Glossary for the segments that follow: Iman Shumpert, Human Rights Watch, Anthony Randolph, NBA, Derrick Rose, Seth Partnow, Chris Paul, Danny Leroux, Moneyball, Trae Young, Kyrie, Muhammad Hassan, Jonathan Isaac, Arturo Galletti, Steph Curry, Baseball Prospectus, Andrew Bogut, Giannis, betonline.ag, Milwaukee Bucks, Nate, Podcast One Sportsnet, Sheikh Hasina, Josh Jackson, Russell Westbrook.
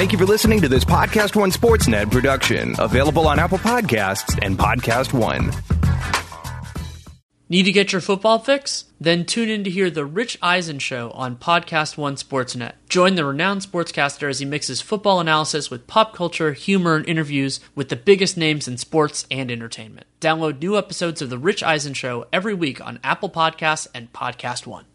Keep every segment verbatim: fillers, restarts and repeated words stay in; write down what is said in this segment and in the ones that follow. Thank you for listening to this Podcast One Sportsnet production, available on Apple Podcasts and Podcast One. Need to get your football fix? Then tune in to hear The Rich Eisen Show on Podcast One Sportsnet. Join the renowned sportscaster as he mixes football analysis with pop culture, humor, and interviews with the biggest names in sports and entertainment. Download new episodes of The Rich Eisen Show every week on Apple Podcasts and Podcast One.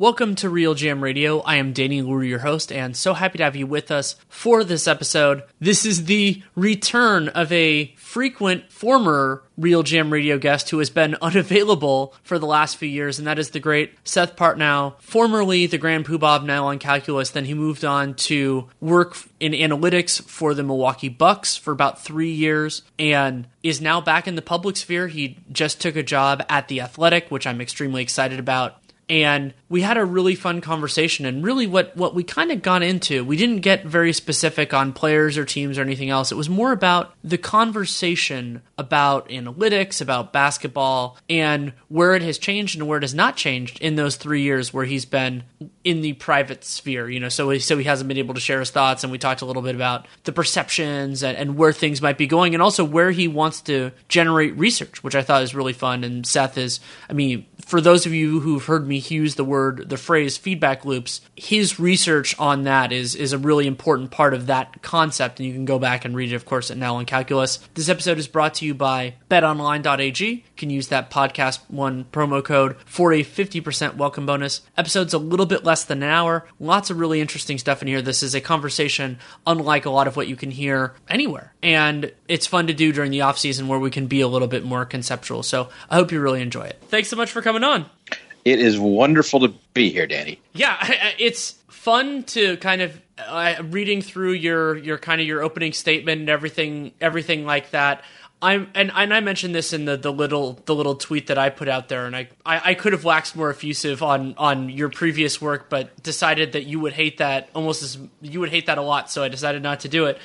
Welcome to RealGM Radio. I am Danny Leroux, your host, and so happy to have you with us for this episode. This is the return of a frequent former RealGM Radio guest who has been unavailable for the last few years, and that is the great Seth Partnow, formerly the Grand Poobah of Nylon Calculus. Then he moved on to work in analytics for the Milwaukee Bucks for about three years, and is now back in the public sphere. He just took a job at The Athletic, which I'm extremely excited about. And we had a really fun conversation, and really what, what we kind of got into, we didn't get very specific on players or teams or anything else. It was more about the conversation about analytics, about basketball, and where it has changed and where it has not changed in those three years where he's been in the private sphere. You know, so he, so he hasn't been able to share his thoughts, and we talked a little bit about the perceptions and, and where things might be going, and also where he wants to generate research, which I thought is really fun. And Seth is, I mean, for those of you who've heard me use the word, the phrase feedback loops, his research on that is is a really important part of that concept, and you can go back and read it, of course, at Nylon Calculus. This episode is brought to you by betonline dot a g. You can use that Podcast One promo code for a fifty percent welcome bonus. Episode's a little bit less than an hour. Lots of really interesting stuff in here. This is a conversation unlike a lot of what you can hear anywhere, and it's fun to do during the off season where we can be a little bit more conceptual. So I hope you really enjoy it. Thanks so much for coming on. It is wonderful to be here, Danny. Yeah, it's fun to kind of uh, reading through your your kind of your opening statement and everything everything like that. I'm and, and I mentioned this in the, the little the little tweet that I put out there, and I, I, I could have waxed more effusive on, on your previous work, but decided that you would hate that almost as you would hate that a lot, so I decided not to do it.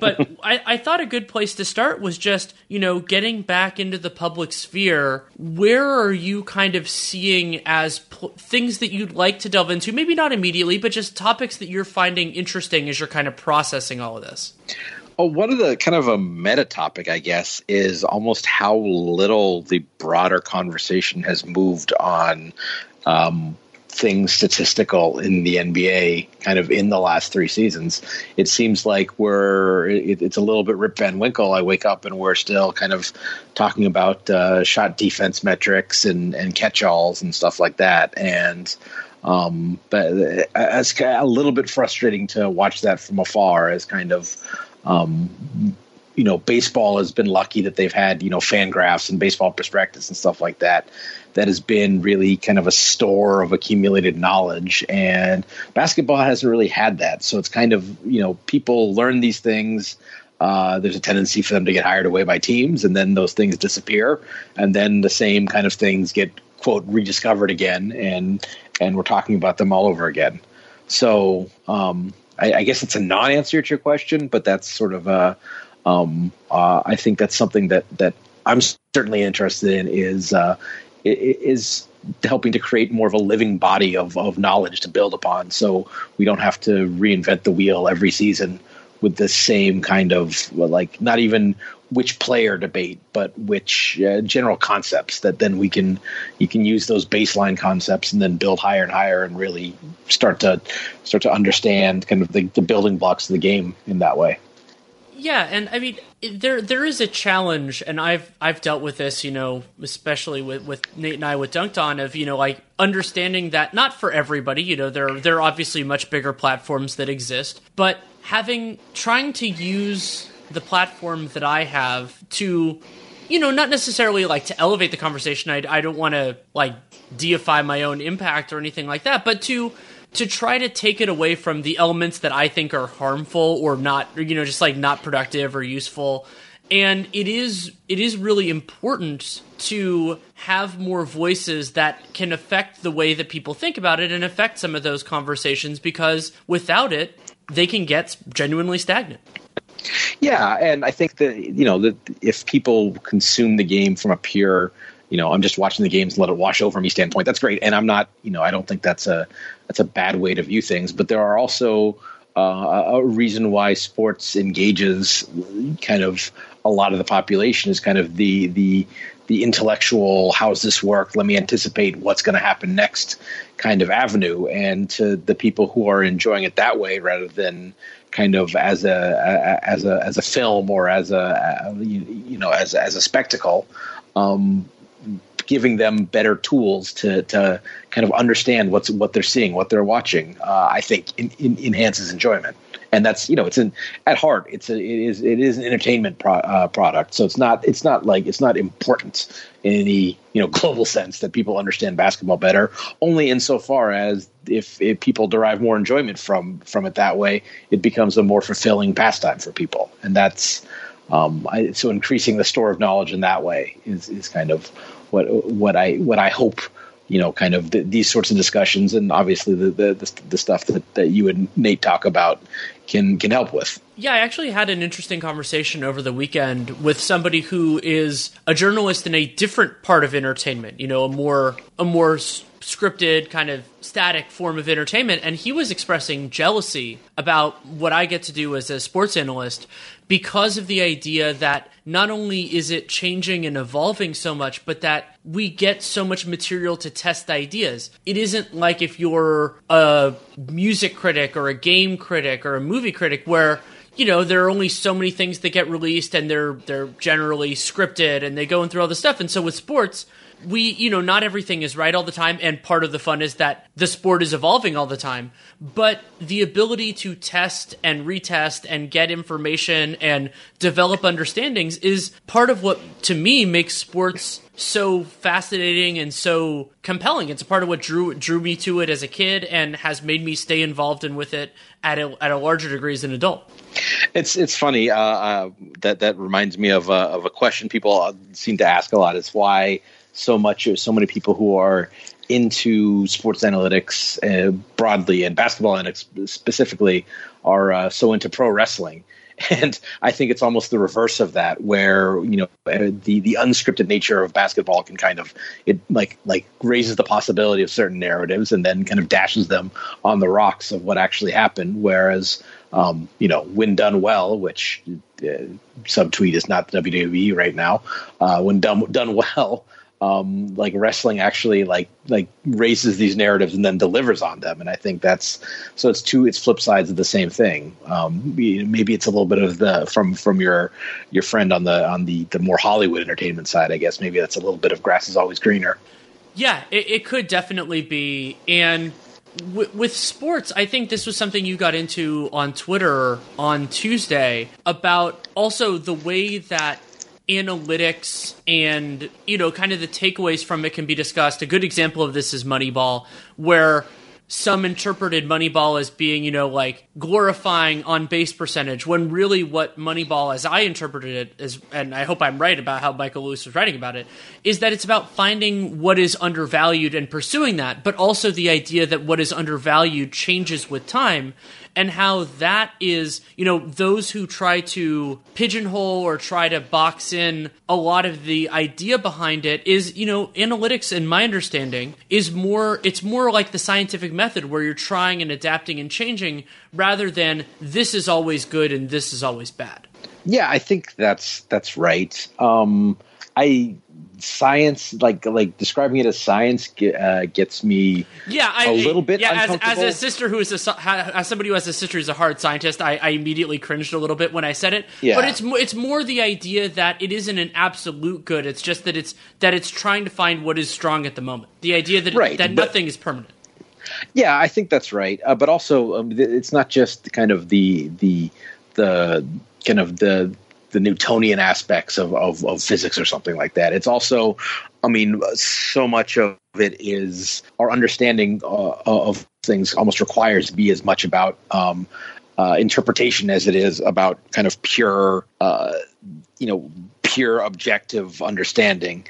But I, I thought a good place to start was just, you know, getting back into the public sphere. Where are you kind of seeing as pl- things that you'd like to delve into? Maybe not immediately, but just topics that you're finding interesting as you're kind of processing all of this. Oh, one of the kind of a meta topic, I guess, is almost how little the broader conversation has moved on um, things statistical in the N B A kind of in the last three seasons. It seems like we're it, it's a little bit Rip Van Winkle. I wake up and we're still kind of talking about uh, shot defense metrics and, and catch-alls and stuff like that. And um, but it's a little bit frustrating to watch that from afar as kind of Um, you know, baseball has been lucky that they've had, you know, FanGraphs and Baseball Prospectus and stuff like that. That has been really kind of a store of accumulated knowledge, and basketball hasn't really had that. So it's kind of, you know, people learn these things. Uh, there's a tendency for them to get hired away by teams, and then those things disappear. And then the same kind of things get, quote, rediscovered again. And, and we're talking about them all over again. So, um, I, I guess it's a non-answer to your question, but that's sort of a, um, uh, I think that's something that, that I'm certainly interested in is, uh, is helping to create more of a living body of, of knowledge to build upon. So we don't have to reinvent the wheel every season with the same kind of, well, like not even which player debate, but which uh, general concepts that then we can, you can use those baseline concepts and then build higher and higher and really start to start to understand kind of the, the building blocks of the game in that way. Yeah. And I mean, there, there is a challenge, and I've, I've dealt with this, you know, especially with, with Nate and I with Dunked On, of, you know, like understanding that not for everybody, you know, there, there are obviously much bigger platforms that exist, but having, trying to use the platform that I have to, you know, not necessarily like to elevate the conversation. I, I don't want to like deify my own impact or anything like that, but to to try to take it away from the elements that I think are harmful or not, or, you know, just like not productive or useful. And it is it is really important to have more voices that can affect the way that people think about it and affect some of those conversations, because without it, they can get genuinely stagnant. Yeah, and I think that, you know, that if people consume the game from a pure you know, I'm just watching the games and let it wash over me standpoint, that's great. And I'm not, you know, I don't think that's a that's a bad way to view things. But there are also uh, a reason why sports engages kind of a lot of the population is kind of the the the intellectual, how's this work? Let me anticipate what's going to happen next kind of avenue. And to the people who are enjoying it that way, rather than kind of as a, as a, as a film or as a, you know, as, as a spectacle, um, giving them better tools to, to kind of understand what's, what they're seeing, what they're watching, uh, I think in, in, enhances enjoyment. And that's, you know, it's an, at heart, it's a, it is, it is an entertainment pro, uh, product. So it's not, it's not like, it's not important in any, you know, global sense that people understand basketball better, only insofar as if, if people derive more enjoyment from, from it that way, it becomes a more fulfilling pastime for people. And that's, um, I, so increasing the store of knowledge in that way is, is kind of what, what I, what I hope, you know, kind of the, these sorts of discussions, and obviously the the, the stuff that, that you and Nate talk about can can help with. Yeah, I actually had an interesting conversation over the weekend with somebody who is a journalist in a different part of entertainment, you know, a more a more scripted kind of static form of entertainment. And he was expressing jealousy about what I get to do as a sports analyst because of the idea that not only is it changing and evolving so much, but that we get so much material to test ideas. It isn't like if you're a music critic or a game critic or a movie critic where, you know, there are only so many things that get released and they're they're generally scripted and they go and through all this stuff. And so with sports, we, you know, not everything is right all the time. And part of the fun is that the sport is evolving all the time. But the ability to test and retest and get information and develop understandings is part of what, to me, makes sports so fascinating and so compelling. It's a part of what drew drew me to it as a kid and has made me stay involved in with it at a, at a larger degree as an adult. It's it's funny. Uh, uh, that, that reminds me of, uh, of a question people seem to ask a lot is why so much, so many people who are into sports analytics uh, broadly and basketball analytics specifically are uh, so into pro wrestling. And I think it's almost the reverse of that, where, you know, the, the unscripted nature of basketball can kind of, it like like raises the possibility of certain narratives and then kind of dashes them on the rocks of what actually happened. Whereas, um, you know, when done well, which uh, subtweet is not the W W E right now, uh, when done done well. Um, like wrestling actually like like raises these narratives and then delivers on them. And I think that's so it's two it's flip sides of the same thing. Um, maybe it's a little bit of the from from your your friend on the on the, the more Hollywood entertainment side, I guess. Maybe that's a little bit of grass is always greener. Yeah, it, it could definitely be. And w- with sports, I think this was something you got into on Twitter on Tuesday about also the way that analytics and, you know, kind of the takeaways from it can be discussed. A good example of this is Moneyball, where some interpreted Moneyball as being, you know, like glorifying on base percentage, when really what Moneyball, as I interpreted it, is, and I hope I'm right about how Michael Lewis was writing about it, is that it's about finding what is undervalued and pursuing that, but also the idea that what is undervalued changes with time. And how that is, you know, those who try to pigeonhole or try to box in a lot of the idea behind it is, you know, analytics, in my understanding, is more, it's more like the scientific method where you're trying and adapting and changing rather than this is always good and this is always bad. Yeah, I think that's that's right. Um, I science like like describing it as science uh, gets me yeah I, a little bit yeah as, as a sister who is a as somebody who has a sister who's a hard scientist, I, I immediately cringed a little bit when I said it. Yeah. But it's it's more the idea that it isn't an absolute good. It's just that it's that it's trying to find what is strong at the moment. The idea that right, that but, nothing is permanent. Yeah, I think that's right. Uh, but also, um, it's not just kind of the the the kind of the. the Newtonian aspects of, of, of physics or something like that. It's also, I mean, so much of it is our understanding uh, of things almost requires to be as much about um, uh, interpretation as it is about kind of pure, uh, you know, pure objective understanding.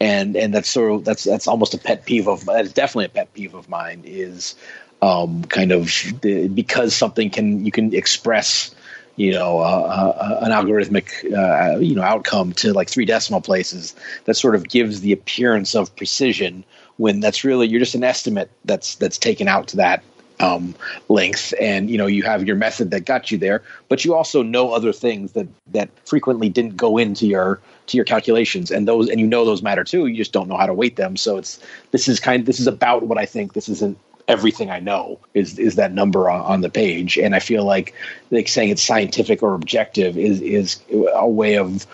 And, and that's sort of, that's, that's almost a pet peeve of, that's definitely a pet peeve of mine is um, kind of the, because something can, you can express you know, uh, uh, an algorithmic, uh, you know, outcome to like three decimal places. That sort of gives the appearance of precision when that's really, you're just an estimate that's that's taken out to that um, length. And, you know, you have your method that got you there, but you also know other things that that frequently didn't go into your to your calculations, and those, and you know, those matter too. You just don't know how to weight them. So it's, this is kind of, this is about what I think. This isn't everything I know is, is that number on, on the page. And I feel like like saying it's scientific or objective is, is a way of,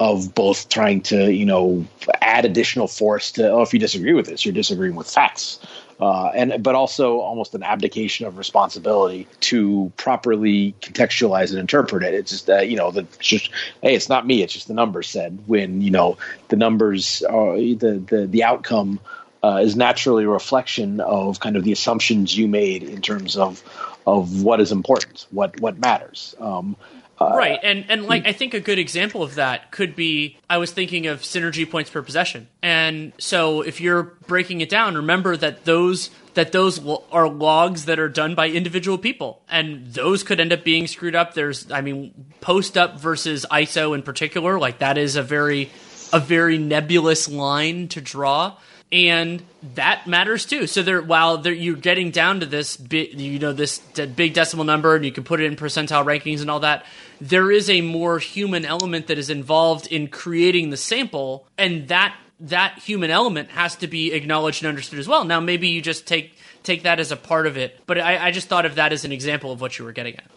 of both trying to, you know, add additional force to, oh, if you disagree with this, you're disagreeing with facts. Uh, and but also almost an abdication of responsibility to properly contextualize and interpret it. It's just that uh, you know, the just hey, it's not me. It's just the numbers said. When you know the numbers, are, the the the outcome uh, is naturally a reflection of kind of the assumptions you made in terms of of what is important, what what matters. Um, Uh, right, and and like I think a good example of that could be, I was thinking of synergy points per possession, and so if you're breaking it down, remember that those that those lo- are logs that are done by individual people, and those could end up being screwed up. There's, I mean, post up versus I S O in particular, like that is a very a very nebulous line to draw. And that matters too. So there, while there, you're getting down to this, bi- you know, this de- big decimal number, and you can put it in percentile rankings and all that, there is a more human element that is involved in creating the sample, and that that human element has to be acknowledged and understood as well. Now, maybe you just take take that as a part of it, but I, I just thought of that as an example of what you were getting at.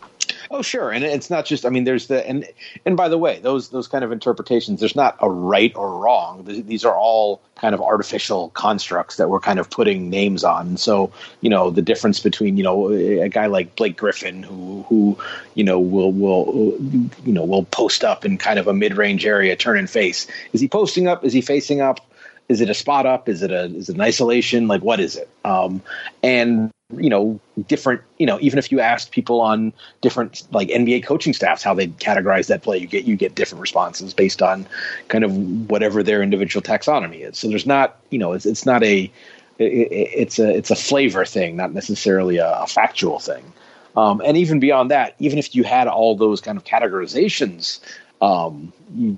Oh, sure. And it's not just, I mean, there's the, and, and by the way, those, those kind of interpretations, there's not a right or wrong. These are all kind of artificial constructs that we're kind of putting names on. So, you know, the difference between, you know, a guy like Blake Griffin, who, who, you know, will, will, you know, will post up in kind of a mid-range area, turn and face. Is he posting up? Is he facing up? Is it a spot up? Is it a, is it an isolation? Like, what is it? Um, and, you know, different, you know, even if you asked people on different like N B A coaching staffs how they categorize that play, you get you get different responses based on kind of whatever their individual taxonomy is. So there's not, you know, it's it's not a it, it's a it's a flavor thing, not necessarily a, a factual thing. Um, and even beyond that, even if you had all those kind of categorizations um,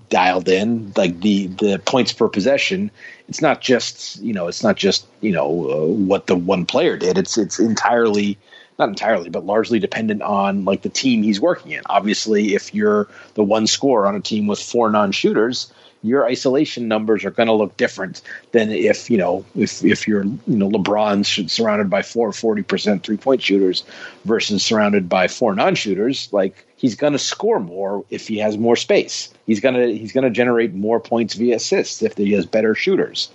dialed in, like the the points per possession, it's not just, you know, it's not just, you know, uh, what the one player did. It's, it's entirely, not entirely, but largely dependent on like the team he's working in. Obviously, if you're the one scorer on a team with four non-shooters, your isolation numbers are going to look different than if, you know, if, if you're, you know, LeBron surrounded by four forty percent three point shooters versus surrounded by four non-shooters. Like, he's going to score more if he has more space. He's going to, he's going to generate more points via assists if he has better shooters.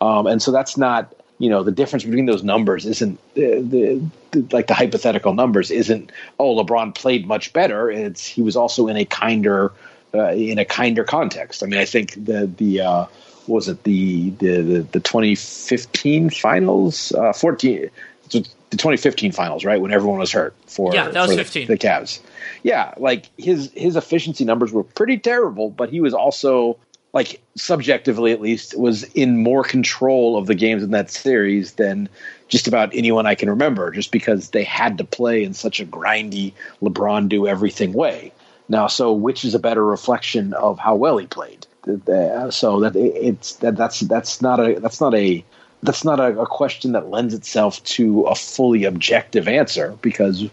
Um, and so that's not, you know, the difference between those numbers isn't uh, the, the like the hypothetical numbers isn't, oh, LeBron played much better. It's, he was also in a kinder, Uh, in a kinder context. I mean, I think the the uh, what was it the the the, the twenty fifteen finals, uh, fourteen the twenty fifteen finals, right, when everyone was hurt for yeah, that was for fifteen the, the Cavs. Yeah, like his his efficiency numbers were pretty terrible, but he was also, like, subjectively at least, was in more control of the games in that series than just about anyone I can remember, just because they had to play in such a grindy LeBron do everything way. Now, so which is a better reflection of how well he played? So that it's that that's that's not a that's not a that's not a, a question that lends itself to a fully objective answer, because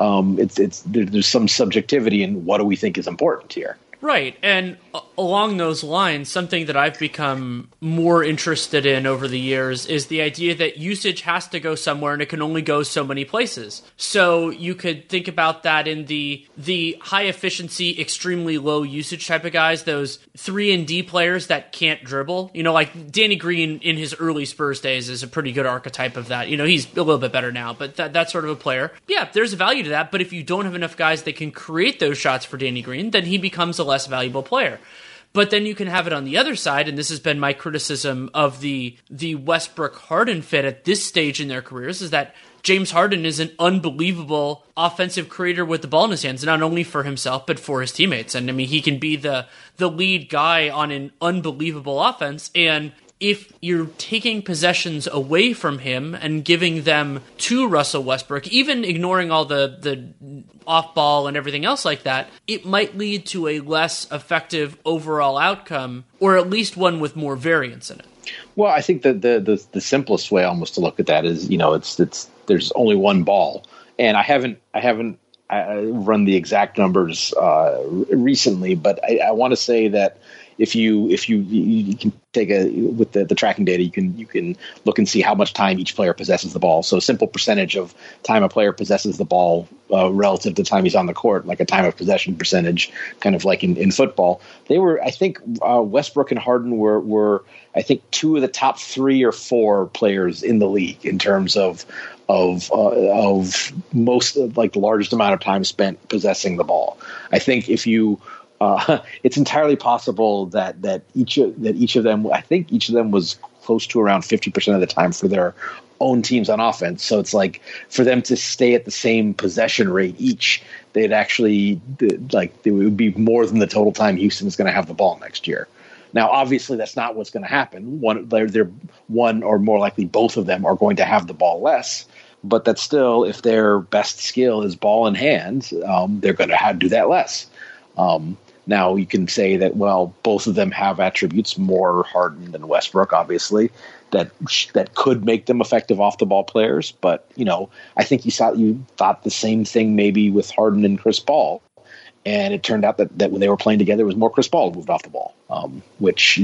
um, it's it's there's some subjectivity in what do we think is important here. Right, and along those lines, something that I've become more interested in over the years is the idea that usage has to go somewhere, and it can only go so many places. So you could think about that in the the high efficiency, extremely low usage type of guys, those three and D players that can't dribble. You know, like Danny Green in his early Spurs days is a pretty good archetype of that. You know, he's a little bit better now, but that that sort of a player. Yeah, there's value to that, but if you don't have enough guys that can create those shots for Danny Green, then he becomes a less valuable player. But then you can have it on the other side, and this has been my criticism of the the Westbrook-Harden fit at this stage in their careers, is that James Harden is an unbelievable offensive creator with the ball in his hands, not only for himself, but for his teammates. And I mean, he can be the the lead guy on an unbelievable offense, and if you're taking possessions away from him and giving them to Russell Westbrook, even ignoring all the, the off-ball and everything else like that, it might lead to a less effective overall outcome, or at least one with more variance in it. Well, I think that the, the the simplest way almost to look at that is, you know, it's it's there's only one ball, and I haven't I haven't I run the exact numbers uh, recently, but I, I want to say that if you if you you can take a with the, the tracking data, you can you can look and see how much time each player possesses the ball. So a simple percentage of time a player possesses the ball uh, relative to the time he's on the court, like a time of possession percentage, kind of like in, in football. They were, I think, uh, Westbrook and Harden were were I think two of the top three or four players in the league in terms of of uh, of most of, like the largest amount of time spent possessing the ball. I think if you Uh, it's entirely possible that that each that each of them, I think each of them was close to around fifty percent of the time for their own teams on offense. So it's like for them to stay at the same possession rate each, they'd actually like it would be more than the total time Houston is going to have the ball next year. Now, obviously, that's not what's going to happen. One, they're, they're one or more likely both of them are going to have the ball less. But that's still, if their best skill is ball in hand, um, they're going to have to do that less. Um, Now, you can say that, well, both of them have attributes, more Harden than Westbrook, obviously, that that could make them effective off-the-ball players. But, you know, I think you saw, you thought the same thing maybe with Harden and Chris Paul. And it turned out that, that when they were playing together, it was more Chris Paul moved off the ball, um, which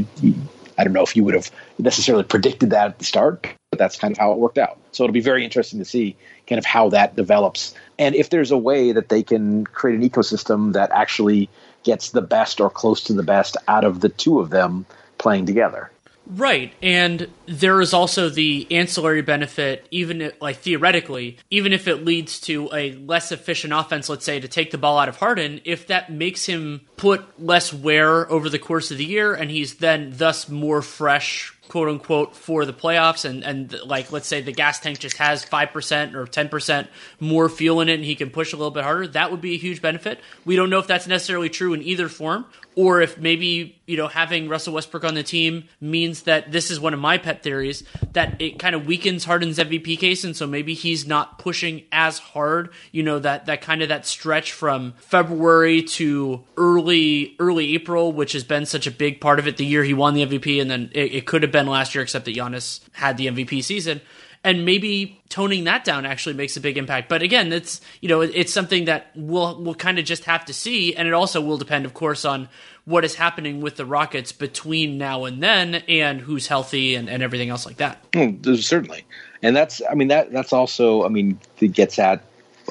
I don't know if you would have necessarily predicted that at the start, but that's kind of how it worked out. So it'll be very interesting to see kind of how that develops. And if there's a way that they can create an ecosystem that actually gets the best or close to the best out of the two of them playing together. Right, and there is also the ancillary benefit, even if, like theoretically, even if it leads to a less efficient offense, let's say, to take the ball out of Harden, if that makes him put less wear over the course of the year, and he's then thus more fresh, quote unquote, for the playoffs, and, and like, let's say the gas tank just has five percent or ten percent more fuel in it and he can push a little bit harder, that would be a huge benefit. We don't know if that's necessarily true in either form, or if maybe, you know, having Russell Westbrook on the team means that, this is one of my pet theories, that it kind of weakens Harden's M V P case, and so maybe he's not pushing as hard, you know, that, that kind of that stretch from February to early, early April, which has been such a big part of it, the year he won the M V P, and then it, it could have been last year, except that Giannis had the M V P season. And maybe toning that down actually makes a big impact. But again, it's, you know, it's something that we'll we'll kind of just have to see, and it also will depend, of course, on what is happening with the Rockets between now and then, and who's healthy and, and everything else like that. Mm, certainly, and that's I mean that that's also I mean it gets at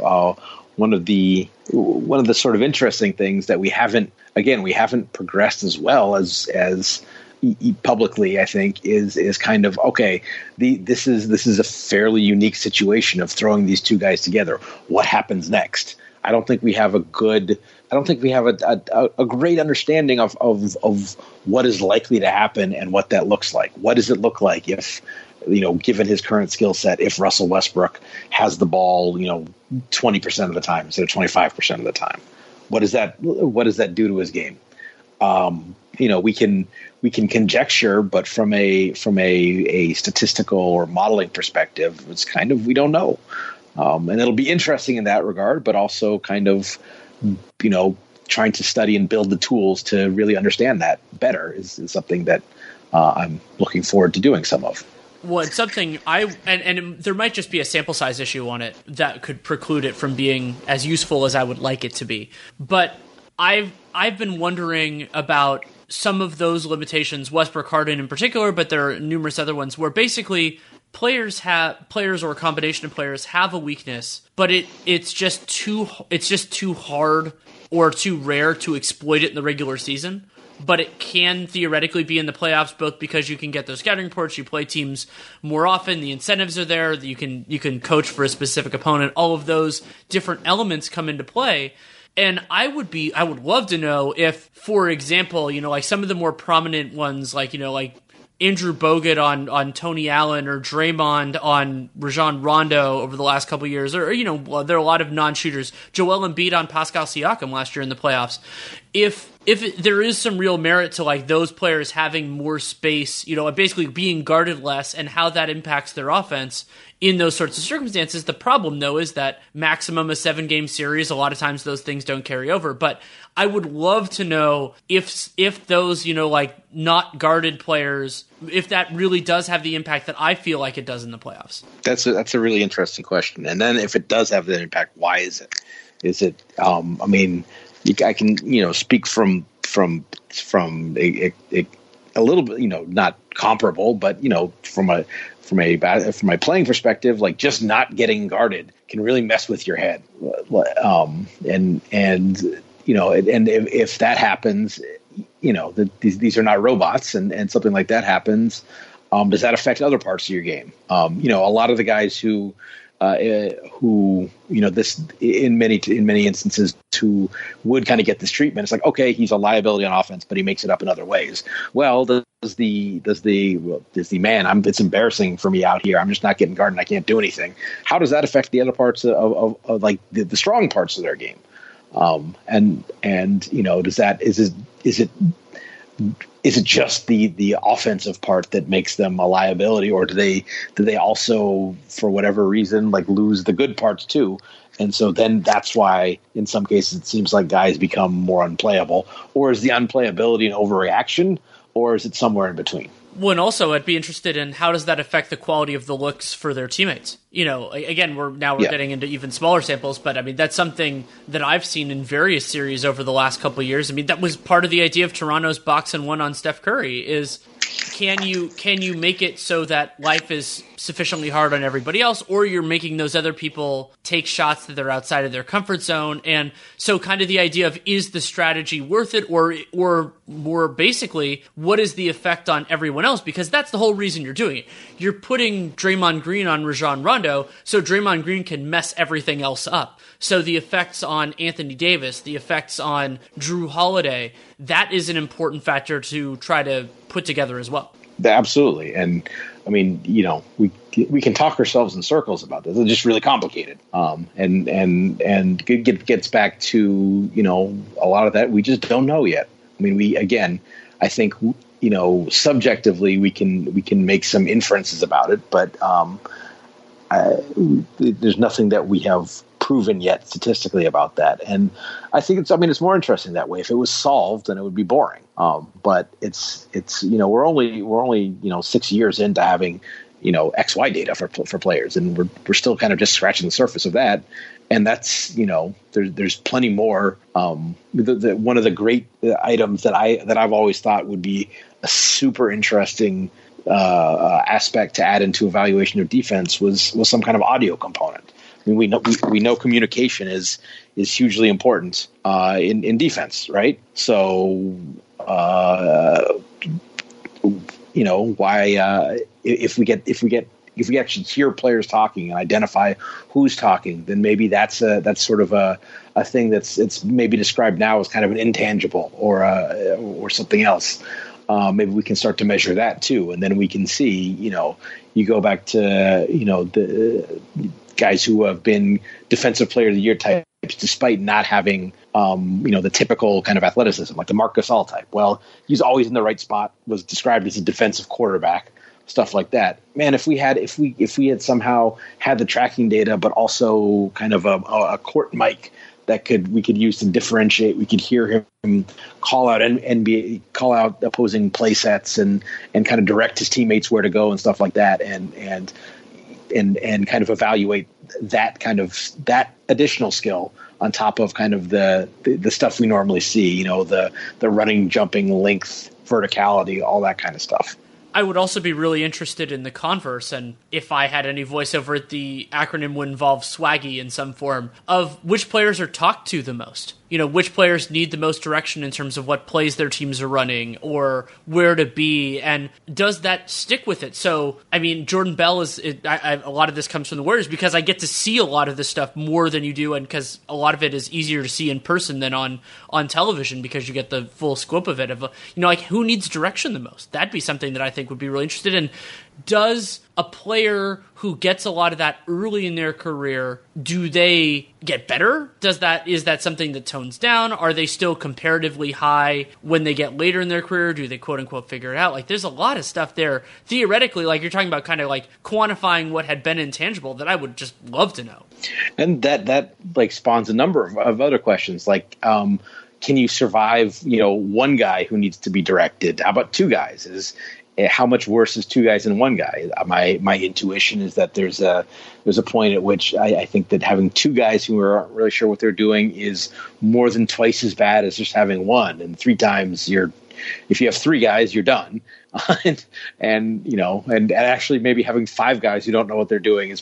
uh, one of the one of the sort of interesting things that we haven't again we haven't progressed as well as as. publicly, I think, is is kind of, okay, the, this is this is a fairly unique situation of throwing these two guys together. What happens next? I don't think we have a good I don't think we have a a, a great understanding of, of of what is likely to happen and what that looks like. What does it look like if, you know, given his current skill set, if Russell Westbrook has the ball, you know, twenty percent of the time instead of twenty-five percent of the time? What does that what does that do to his game? Um, you know, we can we can conjecture, but from a from a, a statistical or modeling perspective, it's kind of, we don't know. Um, and it'll be interesting in that regard, but also kind of, you know, trying to study and build the tools to really understand that better is, is something that uh, I'm looking forward to doing some of. Well, it's something I and, and there might just be a sample size issue on it that could preclude it from being as useful as I would like it to be. But I've I've been wondering about some of those limitations, Westbrook, Harden in particular, but there are numerous other ones where basically players have players or a combination of players have a weakness, but it it's just too it's just too hard or too rare to exploit it in the regular season. But it can theoretically be in the playoffs, both because you can get those scouting reports, you play teams more often, the incentives are there, you can you can coach for a specific opponent, all of those different elements come into play. And I would be, I would love to know if, for example, you know, like some of the more prominent ones, like, you know, like Andrew Bogut on, on Tony Allen or Draymond on Rajon Rondo over the last couple of years, or, you know, there are a lot of non-shooters, Joel Embiid on Pascal Siakam last year in the playoffs. If if it, there is some real merit to like those players having more space, you know, and basically being guarded less and how that impacts their offense in those sorts of circumstances. The problem, though, is that maximum a seven-game series, a lot of times those things don't carry over. But I would love to know if if those, you know, like not guarded players, if that really does have the impact that I feel like it does in the playoffs. That's a, that's a really interesting question. And then if it does have that impact, why is it? Is it, um, I mean... I can, you know, speak from from from a, a, a little bit, you know, not comparable, but you know, from a from a from my playing perspective, like just not getting guarded can really mess with your head, um, and and you know, and if, if that happens, you know, the, these these are not robots, and, and something like that happens, um, does that affect other parts of your game? Um, you know, a lot of the guys who. Uh, who, you know, this in many in many instances who would kind of get this treatment. It's like, okay, he's a liability on offense, but he makes it up in other ways. Well, does the does the does the man? I'm it's embarrassing for me out here. I'm just not getting guarded. I can't do anything. How does that affect the other parts of, of, of like the, the strong parts of their game? Um, and and you know, does that is it is it is it just the, the offensive part that makes them a liability, or do they do they also, for whatever reason, like lose the good parts too? And so then that's why in some cases it seems like guys become more unplayable. Or is the unplayability an overreaction, or is it somewhere in between? Well, and also I'd be interested in how does that affect the quality of the looks for their teammates? You know, again, we're now we're yeah. getting into even smaller samples, but I mean, that's something that I've seen in various series over the last couple of years. I mean, that was part of the idea of Toronto's box and one on Steph Curry is can you can you make it so that life is sufficiently hard on everybody else, or you're making those other people take shots that they're outside of their comfort zone? And so kind of the idea of is the strategy worth it, or or more basically, what is the effect on everyone else? Because that's the whole reason you're doing it. You're putting Draymond Green on Rajon Rondo so Draymond Green can mess everything else up. So the effects on Anthony Davis, the effects on Drew Holiday, that is an important factor to try to put together as well. Absolutely. And I mean, you know, we we can talk ourselves in circles about this. It's just really complicated. Um, and and and it gets back to, you know, a lot of that we just don't know yet. I mean, we again, I think, you know, subjectively we can we can make some inferences about it, but um, I, there's nothing that we have proven yet statistically about that. And I think it's, I mean, it's more interesting that way. If it was solved, then it would be boring. Um, but it's, it's, you know, we're only, we're only, you know, six years into having, you know, X Y data for, for players. And we're, we're still kind of just scratching the surface of that. And that's, you know, there's, there's plenty more. Um, the, the, one of the great items that I, that I've always thought would be a super interesting uh, aspect to add into evaluation of defense was, was some kind of audio component. I mean, we know we, we know communication is is hugely important uh, in in defense, right? So, uh, you know, why uh, if we get if we get if we actually hear players talking and identify who's talking, then maybe that's a that's sort of a, a thing that's it's maybe described now as kind of an intangible or a, or something else. Uh, maybe we can start to measure that too, and then we can see. You know, you go back to you know the. guys who have been defensive player of the year types, despite not having, um, you know, the typical kind of athleticism, like the Marc Gasol type. Well, he's always in the right spot, was described as a defensive quarterback, stuff like that. Man, if we had, if we, if we had somehow had the tracking data, but also kind of a, a court mic that could, we could use to differentiate, we could hear him call out N B A, call out opposing play sets and, and kind of direct his teammates where to go and stuff like that. And, and, and and kind of evaluate that kind of that additional skill on top of kind of the, the the stuff we normally see, you know, the the running, jumping, length, verticality, all that kind of stuff. I would also be really interested in the converse, and if I had any voiceover it, the acronym would involve swaggy in some form, of which players are talked to the most. You know, which players need the most direction in terms of what plays their teams are running or where to be, and does that stick with it? So, I mean, Jordan Bell is it, I, I, a lot of this comes from the Warriors because I get to see a lot of this stuff more than you do, and because a lot of it is easier to see in person than on on television because you get the full scope of it. Of you know, like who needs direction the most? That'd be something that I think would be really interested in. does a player who gets a lot of that early in their career, do they get better? Does that is that something that tones down? Are they still comparatively high when they get later in their career? Do they quote unquote figure it out? Like there's a lot of stuff there. Theoretically, like you're talking about kind of like quantifying what had been intangible that I would just love to know. And that that like spawns a number of, of other questions like um can you survive, you know, one guy who needs to be directed? How about two guys? Is how much worse is two guys than one guy? My my intuition is that there's a there's a point at which I, I think that having two guys who aren't really sure what they're doing is more than twice as bad as just having one. And three times you're, if you have three guys, you're done. and, and you know, and, and actually maybe having five guys who don't know what they're doing is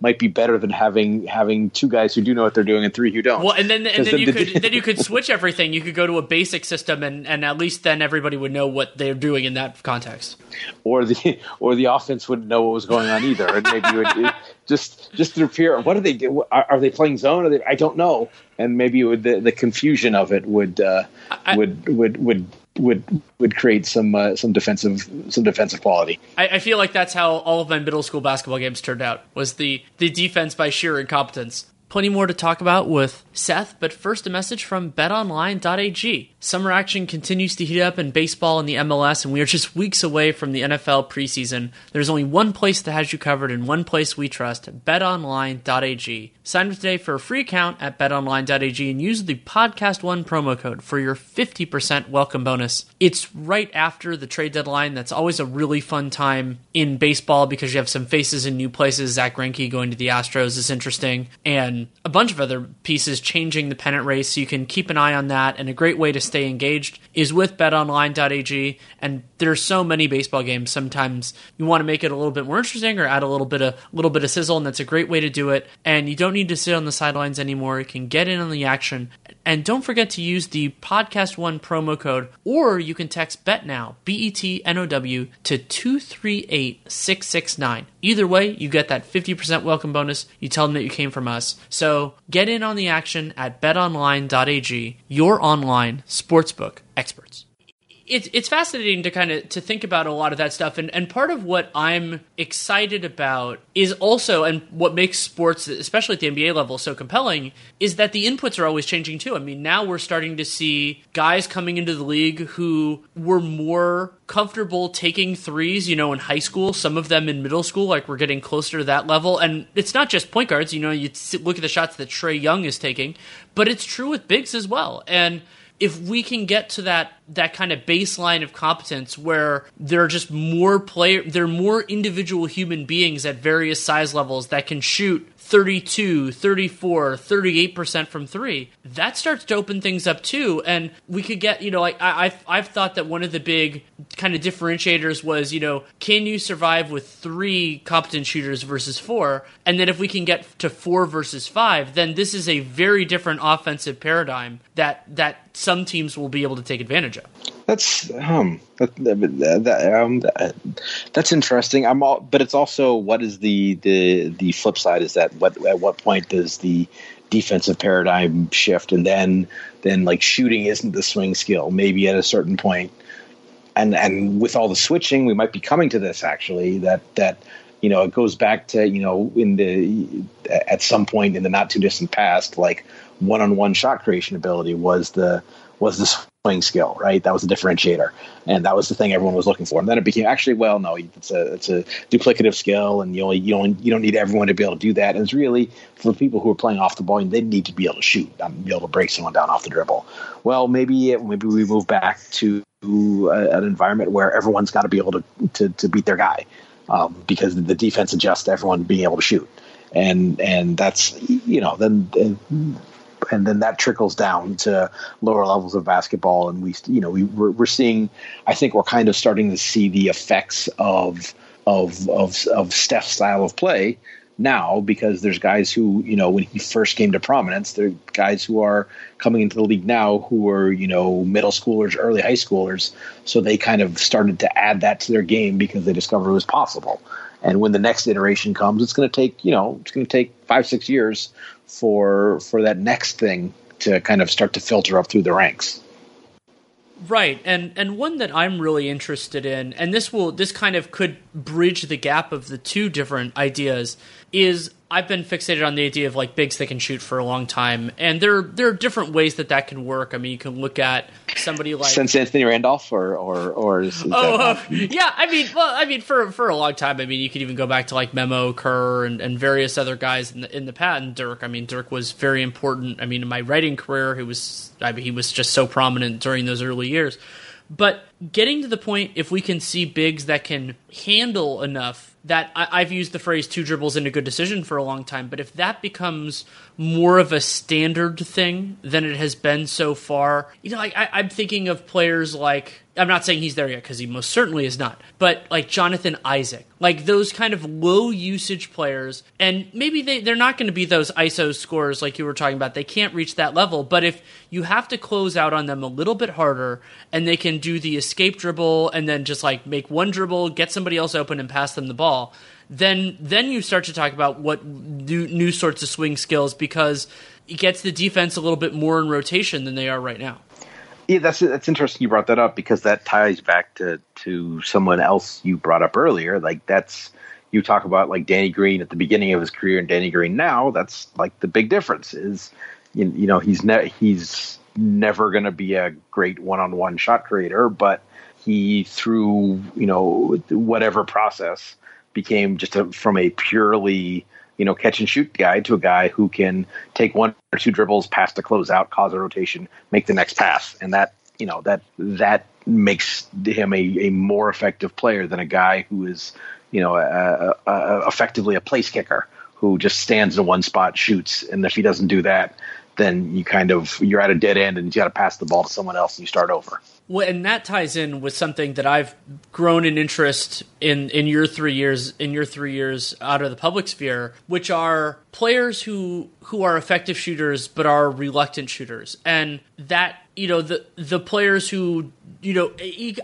might be better than having having two guys who do know what they're doing and three who don't. Well, and then and then you could then you could switch everything. You could go to a basic system, and, and at least then everybody would know what they're doing in that context. Or the or the offense wouldn't know what was going on either, and maybe you would. It, Just, just through fear. What do they do? Are, are they playing zone? Are they, I don't know. And maybe would, the, the confusion of it would uh, I, would would would would would create some uh, some defensive some defensive quality. I, I feel like that's how all of my middle school basketball games turned out. Was the the defense by sheer incompetence. Plenty more to talk about with Seth, but first a message from betonline.ag. Summer action continues to heat up in baseball and the M L S, and we are just weeks away from the N F L preseason. There's only one place that has you covered and one place we trust, betonline.ag. Sign up today for a free account at betonline.ag and use the Podcast One promo code for your fifty percent welcome bonus. It's right after the trade deadline. That's always a really fun time in baseball because you have some faces in new places. Zach Greinke going to the Astros is interesting, and a bunch of other pieces changing the pennant race, so you can keep an eye on that. And a great way to stay engaged is with betonline.ag, and there are so many baseball games. Sometimes you want to make it a little bit more interesting or add a little bit of little bit of sizzle, and that's a great way to do it. And you don't need to sit on the sidelines anymore. You can get in on the action. And don't forget to use the Podcast One promo code, or you can text BETNOW, B E T N O W, to two three eight six six nine. Either way, you get that fifty percent welcome bonus. You tell them that you came from us. So get in on the action at betonline.ag, your online sportsbook experts. It's it's fascinating to kind of to think about a lot of that stuff, and, and part of what I'm excited about is also, and what makes sports, especially at the N B A level, so compelling, is that the inputs are always changing too. I mean, now we're starting to see guys coming into the league who were more comfortable taking threes, you know, in high school, some of them in middle school, like we're getting closer to that level. And it's not just point guards, you know, you look at the shots that Trae Young is taking, but it's true with bigs as well. And if we can get to that that kind of baseline of competence where there are just more player, there are more individual human beings at various size levels that can shoot thirty-two, thirty-four, thirty-eight percent from three, that starts to open things up too. And we could get, you know, like I, I've, I've thought that one of the big kind of differentiators was, you know, can you survive with three competent shooters versus four? And then if we can get to four versus five, then this is a very different offensive paradigm that, that some teams will be able to take advantage of. That's um, that, that, that, um that, that's interesting. I'm all, but it's also what is the the the flip side is that what at what point does the defensive paradigm shift, and then then like shooting isn't the swing skill. Maybe at a certain point, and and with all the switching, we might be coming to this actually that that. You know, it goes back to, you know, in the at some point in the not too distant past, like one-on-one shot creation ability was the was the swing skill, right? That was the differentiator, and that was the thing everyone was looking for. And then it became actually, well, no, it's a it's a duplicative skill, and you only you only you don't need everyone to be able to do that. And it's really for people who are playing off the ball, they need to be able to shoot, not be able to break someone down off the dribble. Well, maybe maybe we move back to an environment where everyone's got to be able to, to, to beat their guy. Um, because the defense adjusts to everyone being able to shoot, and and that's you know then and, and then that trickles down to lower levels of basketball, and we you know we we're, we're seeing I think we're kind of starting to see the effects of of of of Steph's style of play now, because there's guys who, you know, when he first came to prominence, there are guys who are coming into the league now who are, you know, middle schoolers, early high schoolers. So they kind of started to add that to their game because they discovered it was possible. And when the next iteration comes, it's going to take, you know, it's going to take five, six years for for that next thing to kind of start to filter up through the ranks. Right, and and one that I'm really interested in, and this will this kind of could bridge the gap of the two different ideas, is I've been fixated on the idea of like bigs that can shoot for a long time, and there there are different ways that that can work. I mean, you can look at somebody like since Anthony Randolph, or or or is, is oh uh, yeah, I mean, well, I mean for for a long time, I mean you could even go back to like Memo, Kerr, and, and various other guys in the in the past. And Dirk, I mean, Dirk was very important. I mean, in my writing career, he was I mean he was just so prominent during those early years. But getting to the point, if we can see bigs that can handle enough, that I, I've used the phrase two dribbles and a good decision for a long time, but if that becomes more of a standard thing than it has been so far, you know, like, I, I'm thinking of players like, I'm not saying he's there yet because he most certainly is not, but like Jonathan Isaac, like those kind of low usage players, and maybe they, they're not going to be those I S O scores like you were talking about. They can't reach that level, but if you have to close out on them a little bit harder and they can do the escape dribble and then just like make one dribble, get somebody else open and pass them the ball, then then you start to talk about what new, new sorts of swing skills, because it gets the defense a little bit more in rotation than they are right now. Yeah, that's that's interesting you brought that up, because that ties back to, to someone else you brought up earlier. Like that's you talk about like Danny Green at the beginning of his career and Danny Green now. That's like the big difference is, you, you know, he's ne- he's never going to be a great one-on-one shot creator, but he through, you know, whatever process became just a, from a purely, you know, catch and shoot guy to a guy who can take one or two dribbles, pass to close out, cause a rotation, make the next pass. And that, you know, that, that makes him a, a more effective player than a guy who is, you know, a, a, a effectively a place kicker who just stands in one spot, shoots. And if he doesn't do that, then you kind of, you're at a dead end and you got to pass the ball to someone else and you start over. Well, and that ties in with something that I've grown in interest in, in your three years in your three years out of the public sphere, which are players who who are effective shooters but are reluctant shooters. And that, you know, the the players who, you know,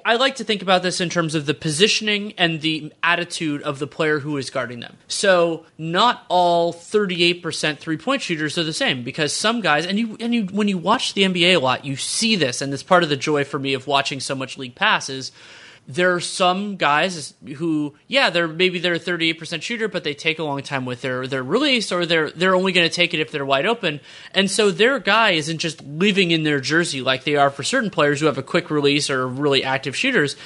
I like to think about this in terms of the positioning and the attitude of the player who is guarding them. So not all thirty-eight percent three-point shooters are the same, because some guys, and you and you when you watch the N B A a lot, you see this, and it's part of the joy for me of watching so much league passes. There are some guys who, yeah, they're maybe they're a thirty-eight percent shooter, but they take a long time with their, their release, or they're they're only going to take it if they're wide open. And so their guy isn't just living in their jersey like they are for certain players who have a quick release or really active shooters.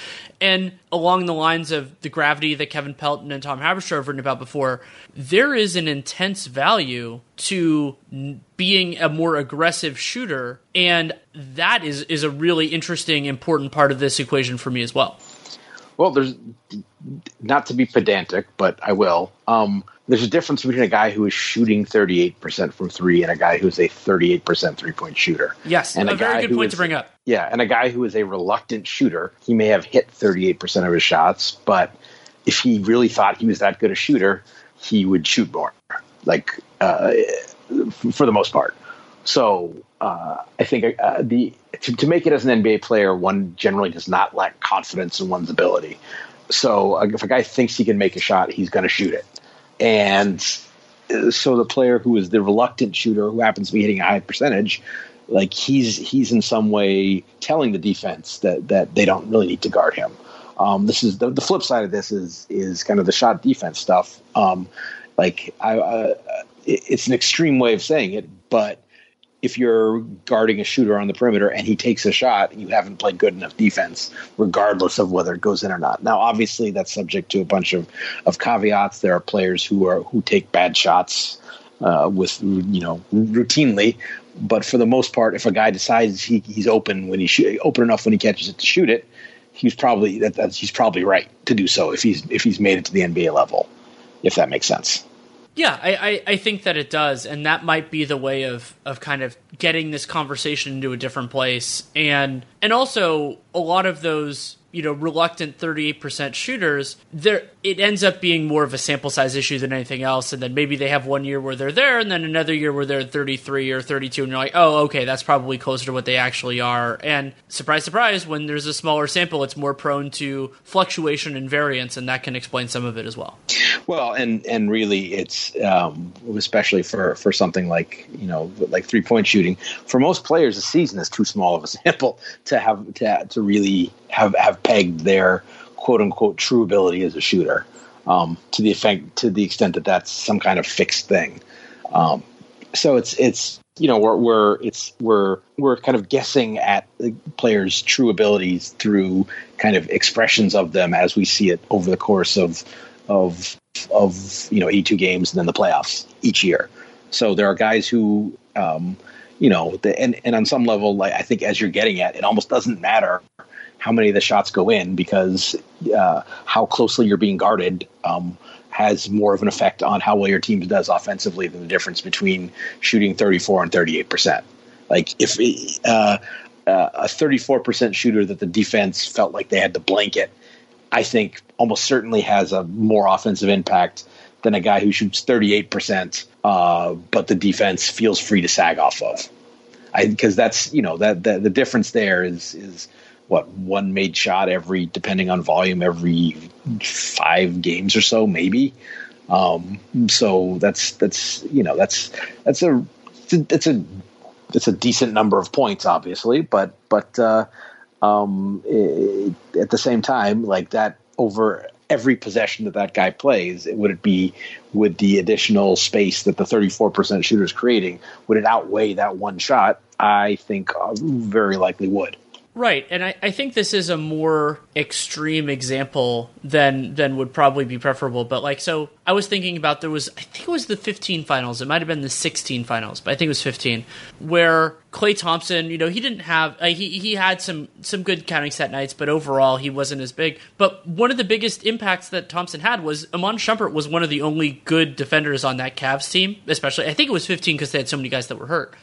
And along the lines of the gravity that Kevin Pelton and Tom Haberstroh have written about before, there is an intense value to being a more aggressive shooter, and that is, is a really interesting, important part of this equation for me as well. Well, there's not to be pedantic, but I will. Um, there's a difference between a guy who is shooting thirty-eight percent from three and a guy who's a thirty-eight percent three-point shooter. Yes, and a, a guy very good point is, to bring up. Yeah, and a guy who is a reluctant shooter, he may have hit thirty-eight percent of his shots, but if he really thought he was that good a shooter, he would shoot more, like uh, for the most part. So uh, I think uh, the to, to make it as an N B A player, one generally does not lack confidence in one's ability. So uh, if a guy thinks he can make a shot, he's going to shoot it. And so the player who is the reluctant shooter, who happens to be hitting a high percentage, like he's he's in some way telling the defense that, that they don't really need to guard him. Um, this is the, the flip side of this is is kind of the shot defense stuff. Um, like I, uh, it's an extreme way of saying it, but if you're guarding a shooter on the perimeter and he takes a shot, you haven't played good enough defense, regardless of whether it goes in or not. Now, obviously, that's subject to a bunch of, of caveats. There are players who are who take bad shots uh, with you know routinely, but for the most part, if a guy decides he, he's open when he sh- open enough when he catches it to shoot it, he's probably that, that's, he's probably right to do so if he's if he's made it to the N B A level, if that makes sense. Yeah, I, I, I think that it does, and that might be the way of, of kind of getting this conversation into a different place. And and also, a lot of those, you know, reluctant thirty-eight percent shooters, there it ends up being more of a sample size issue than anything else, and then maybe they have one year where they're there, and then another year where they're thirty-three or thirty-two, and you're like, oh, okay, that's probably closer to what they actually are. And surprise, surprise, when there's a smaller sample, it's more prone to fluctuation and variance, and that can explain some of it as well. Well, and and really, it's um, especially for, for something like you know like three point shooting. For most players, a season is too small of a sample to have to to really have, have pegged their quote unquote true ability as a shooter um, to the effect to the extent that that's some kind of fixed thing. Um, so it's it's. You know, we're we're it's we're we're kind of guessing at the players' true abilities through kind of expressions of them as we see it over the course of of of you know eighty-two games and then the playoffs each year. So there are guys who, um, you know, the, and and on some level, like I think as you're getting at, it almost doesn't matter how many of the shots go in because uh, how closely you're being guarded. Um, has more of an effect on how well your team does offensively than the difference between shooting thirty-four and thirty-eight percent. Like if uh, uh, a thirty-four percent shooter that the defense felt like they had to blanket, I think almost certainly has a more offensive impact than a guy who shoots thirty-eight percent, uh, but the defense feels free to sag off of. I, cause that's, you know, that, that the difference there is, is, what, one made shot every, depending on volume, every five games or so, maybe. Um, so that's that's you know that's that's a that's a that's a decent number of points, obviously. But but uh, um, it, at the same time, like that over every possession that that guy plays, it, would it be with the additional space that the thirty-four percent shooter is creating? Would it outweigh that one shot? I think uh, very likely would. Right, and I, I think this is a more extreme example than than would probably be preferable. But like, so I was thinking about there was, I think it was the fifteen finals. It might have been the sixteen finals, but I think it was fifteen, where Klay Thompson, you know, he didn't have uh, he he had some some good counting stat nights, but overall he wasn't as big. But one of the biggest impacts that Thompson had was Iman Shumpert was one of the only good defenders on that Cavs team, especially. I think it was fifteen because they had so many guys that were hurt,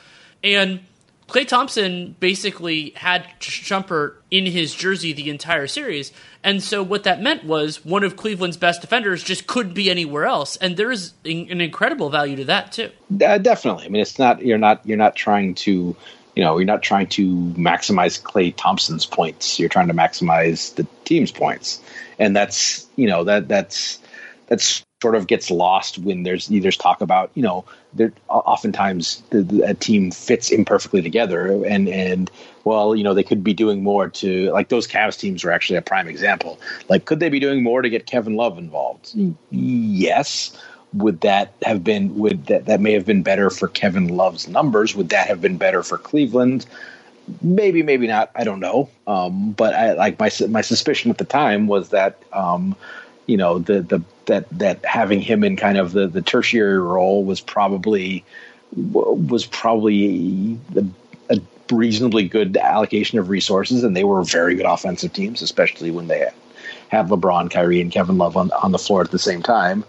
and Klay Thompson basically had Shumpert in his jersey the entire series. And so what that meant was one of Cleveland's best defenders just couldn't be anywhere else. And there is an incredible value to that too. Uh, definitely. I mean, it's not, you're not, you're not trying to, you know, you're not trying to maximize Klay Thompson's points. You're trying to maximize the team's points. And that's, you know, that, that's, that's, sort of gets lost when there's there's talk about, you know, there oftentimes the, the, a team fits imperfectly together and and well, you know, they could be doing more to, like those Cavs teams are actually a prime example. Like, could they be doing more to get Kevin Love involved? Yes. Would that have been would that that may have been better for Kevin Love's numbers? Would that have been better for Cleveland? Maybe, maybe not. I don't know. Um, but I like my my suspicion at the time was that um, you know, the the that that having him in kind of the, the tertiary role was probably was probably the, a reasonably good allocation of resources, and they were very good offensive teams, especially when they had LeBron, Kyrie, and Kevin Love on on the floor at the same time.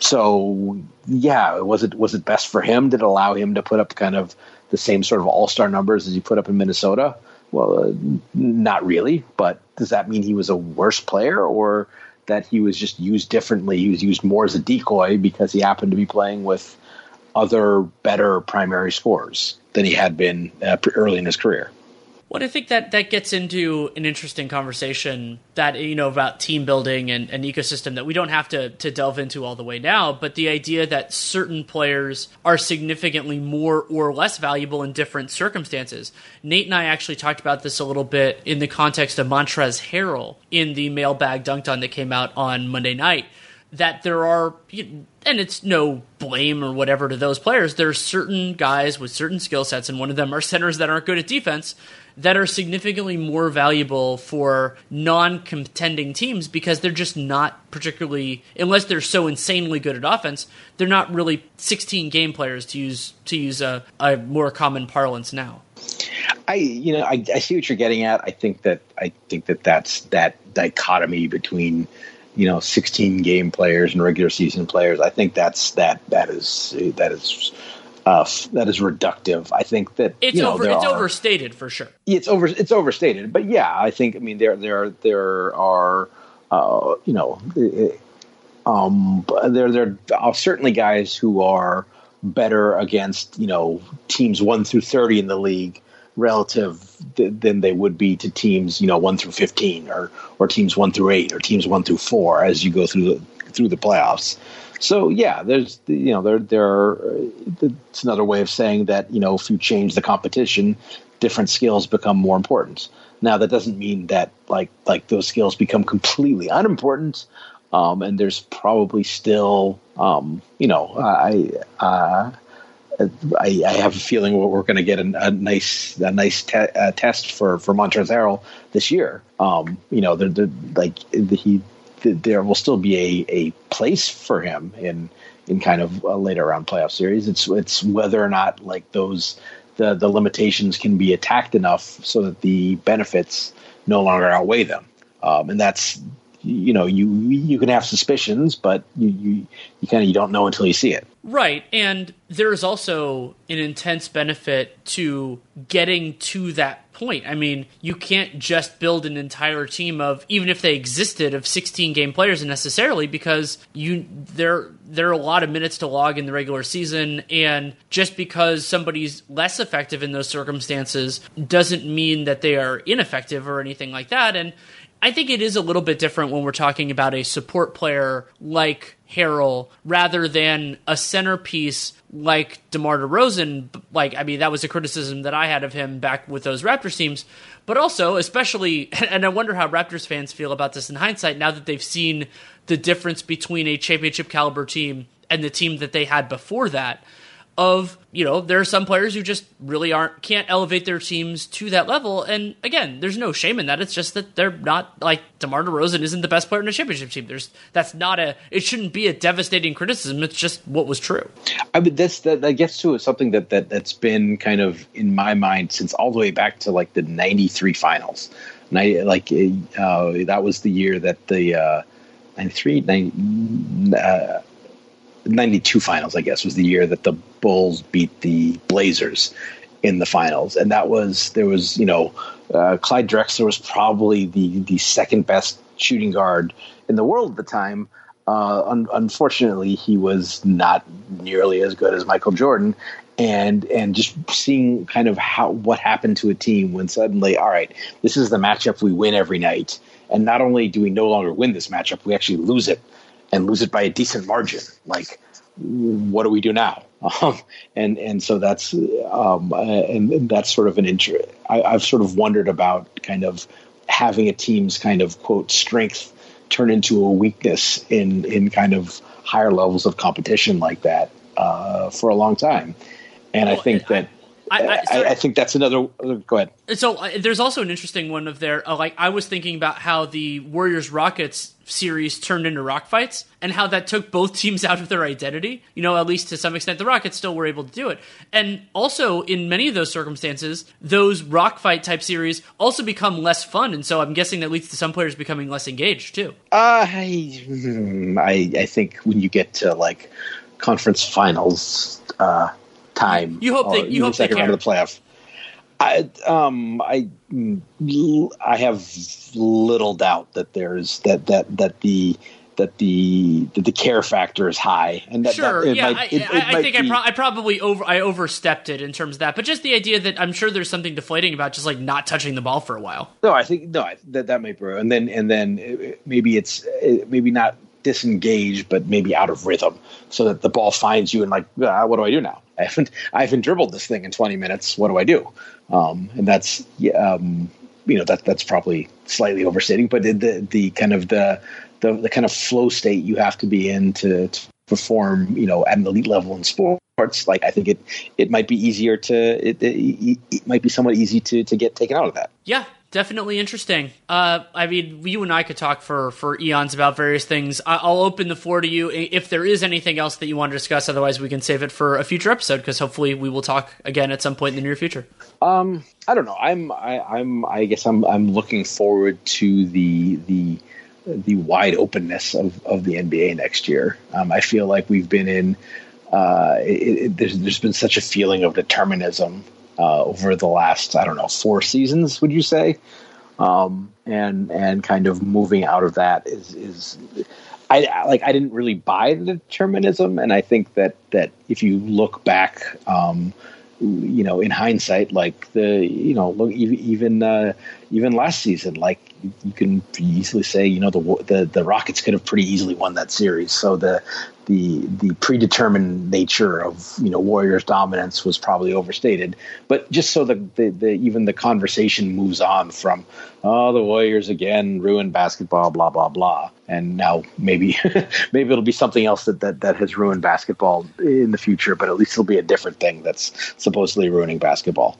So yeah, was it was it best for him? Did it allow him to put up kind of the same sort of all-star numbers as he put up in Minnesota? Well, uh, not really. But does that mean he was a worse player, or that he was just used differently? He was used more as a decoy because he happened to be playing with other better primary scorers than he had been uh, early in his career. Well, I think that that gets into an interesting conversation that, you know, about team building and an ecosystem that we don't have to, to delve into all the way now, but the idea that certain players are significantly more or less valuable in different circumstances. Nate and I actually talked about this a little bit in the context of Montrezl Harrell in the mailbag Dunked On that came out on Monday night, that there are, and it's no blame or whatever to those players, there are certain guys with certain skill sets, and one of them are centers that aren't good at defense, that are significantly more valuable for non-contending teams because they're just not particularly, unless they're so insanely good at offense, they're not really sixteen-game players, to use to use a, a more common parlance now. I, you know, I, I see what you're getting at. I think that I think that that's that dichotomy between, you know, sixteen-game players and regular season players. I think that's that that is that is. Uh, that is reductive. I think that it's, you know, over, it's are, overstated for sure. It's over. It's overstated. But yeah, I think. I mean, there, there, there are. Uh, you know, um, there, there are certainly guys who are better against, you know, teams one through thirty in the league relative th- than they would be to teams, you know, one through fifteen or or teams one through eight or teams one through four as you go through the, through the playoffs. So yeah, there's you know there there are, it's another way of saying that you know if you change the competition, different skills become more important. Now that doesn't mean that like like those skills become completely unimportant. Um, and there's probably still, um, you know, I, uh, I I have a feeling we're going to get a, a nice a nice te- a test for, for Montrezl Harrell this year. Um, you know, they're, they're, like he there will still be a, a place for him in in kind of a later round playoff series. It's it's whether or not like those the, the limitations can be attacked enough so that the benefits no longer outweigh them, um, and that's. You know, you you can have suspicions, but you, you, you kind of you don't know until you see it. Right, and there is also an intense benefit to getting to that point. I mean, you can't just build an entire team of, even if they existed, of sixteen-game players necessarily, because you there there are a lot of minutes to log in the regular season, and just because somebody's less effective in those circumstances doesn't mean that they are ineffective or anything like that, and I think it is a little bit different when we're talking about a support player like Harrell rather than a centerpiece like DeMar DeRozan. Like, I mean, that was a criticism that I had of him back with those Raptors teams. But also, especially, and I wonder how Raptors fans feel about this in hindsight now that they've seen the difference between a championship caliber team and the team that they had before that. Of, you know, there are some players who just really aren't, can't elevate their teams to that level. And again, there's no shame in that. It's just that they're not, like, DeMar DeRozan isn't the best player in a championship team. There's, that's not a, it shouldn't be a devastating criticism. It's just what was true. I mean, that's, that, that gets to something that, that, that's been kind of in my mind since all the way back to, like, the ninety-three finals. And I, like, uh, that was the year that the, uh, ninety-three, ninety, uh, ninety-two finals, I guess, was the year that the Bulls beat the Blazers in the finals. And that was, there was, you know, uh, Clyde Drexler was probably the, the second best shooting guard in the world at the time. Uh, un- unfortunately, he was not nearly as good as Michael Jordan. And and just seeing kind of how what happened to a team when suddenly, all right, this is the matchup we win every night. And not only do we no longer win this matchup, we actually lose it. And lose it by a decent margin. Like, what do we do now? Um, and and so that's um, and, and that's sort of an interest. I've sort of wondered about kind of having a team's kind of quote strength turn into a weakness in in kind of higher levels of competition like that uh, for a long time. And well, I think that. I, I, so, I think that's another. Go ahead. So uh, there's also an interesting one of their. Uh, like I was thinking about how the Warriors Rockets series turned into rock fights and how that took both teams out of their identity. You know, at least to some extent, the Rockets still were able to do it. And also, in many of those circumstances, those rock fight type series also become less fun. And so I'm guessing that leads to some players becoming less engaged too. Uh, I I, I think when you get to like conference finals. Uh, Time you hope that you hope second they round of the playoff. I um I I have little doubt that there's that that that the that the that the care factor is high and that, sure that it yeah might, I, it, I, it I think be... I, pro- I probably over I overstepped it in terms of that, but just the idea that I'm sure there's something deflating about just like not touching the ball for a while. No, I think no I, that that might be and then and then it, maybe it's it, maybe not disengaged, but maybe out of rhythm, so that the ball finds you and like ah, what do I do now? I haven't, I haven't dribbled this thing in twenty minutes. What do I do? Um, and that's, um, you know, that that's probably slightly overstating, but the, the, the kind of the, the, the kind of flow state you have to be in to, to perform, you know, at an elite level in sports. Like, I think it, it might be easier to, it, it, it might be somewhat easy to, to get taken out of that. Yeah. Definitely interesting. Uh, I mean, you and I could talk for, for eons about various things. I'll open the floor to you if there is anything else that you want to discuss. Otherwise, we can save it for a future episode because hopefully we will talk again at some point in the near future. Um, I don't know. I'm I, I'm I guess I'm I'm looking forward to the the the wide openness of, of the N B A next year. Um, I feel like we've been in uh, it, it, there's there's been such a feeling of determinism. Uh, over the last, I don't know, four seasons, would you say? Um, and and kind of moving out of that is is I, I like I didn't really buy the determinism, and I think that that if you look back, um, you know, in hindsight, like the you know look even uh, even last season, like you can easily say, you know, the the, the Rockets could have pretty easily won that series. So the the the predetermined nature of, you know, Warriors dominance was probably overstated. But just so the, the, the even the conversation moves on from, oh, the Warriors again ruined basketball, blah, blah, blah. And now maybe maybe it'll be something else that, that, that has ruined basketball in the future, but at least it'll be a different thing that's supposedly ruining basketball.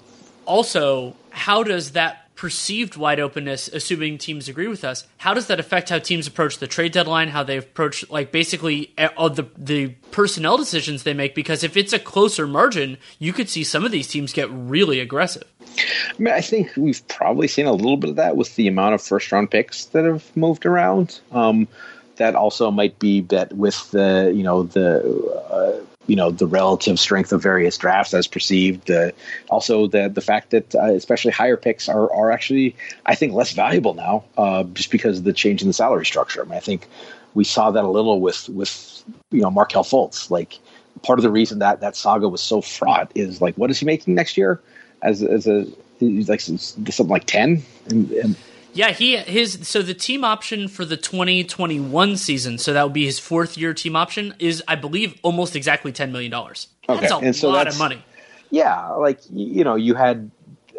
Also, how does that perceived wide openness, assuming teams agree with us, how does that affect how teams approach the trade deadline, how they approach, like, basically all the the personnel decisions they make? Because if it's a closer margin, you could see some of these teams get really aggressive. I mean, I think we've probably seen a little bit of that with the amount of first-round picks that have moved around. Um, that also might be that with the, you know, the... Uh, you know, the relative strength of various drafts as perceived. Uh, also, the the fact that uh, especially higher picks are, are actually, I think, less valuable now uh, just because of the change in the salary structure. I mean, I think we saw that a little with, with you know, Markelle Fultz. Like, part of the reason that that saga was so fraught is, like, what is he making next year? As as a like something like ten? And, and Yeah, he his so the team option for the twenty twenty-one season, so that would be his fourth year team option, is, I believe, almost exactly ten million dollars. That's okay. a and so lot that's, of money. Yeah, like, you know, you had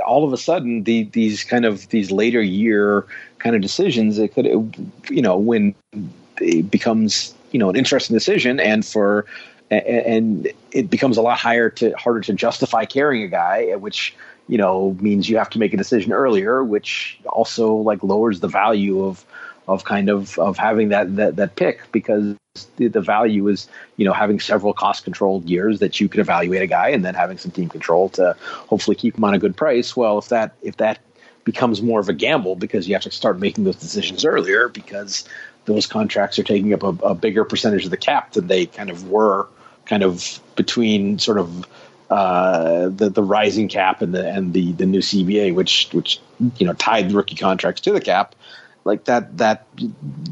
all of a sudden the, these kind of these later year kind of decisions that could, you know, when it becomes, you know, an interesting decision and for and it becomes a lot higher to harder to justify carrying a guy, which, you know, means you have to make a decision earlier, which also, like, lowers the value of, of kind of, of having that, that, that pick, because the, the value is, you know, having several cost controlled years that you could evaluate a guy and then having some team control to hopefully keep him on a good price. Well, if that, if that becomes more of a gamble because you have to start making those decisions earlier because those contracts are taking up a, a bigger percentage of the cap than they kind of were kind of between sort of, Uh, the the rising cap and the and the, the new C B A, which which you know tied the rookie contracts to the cap, like that that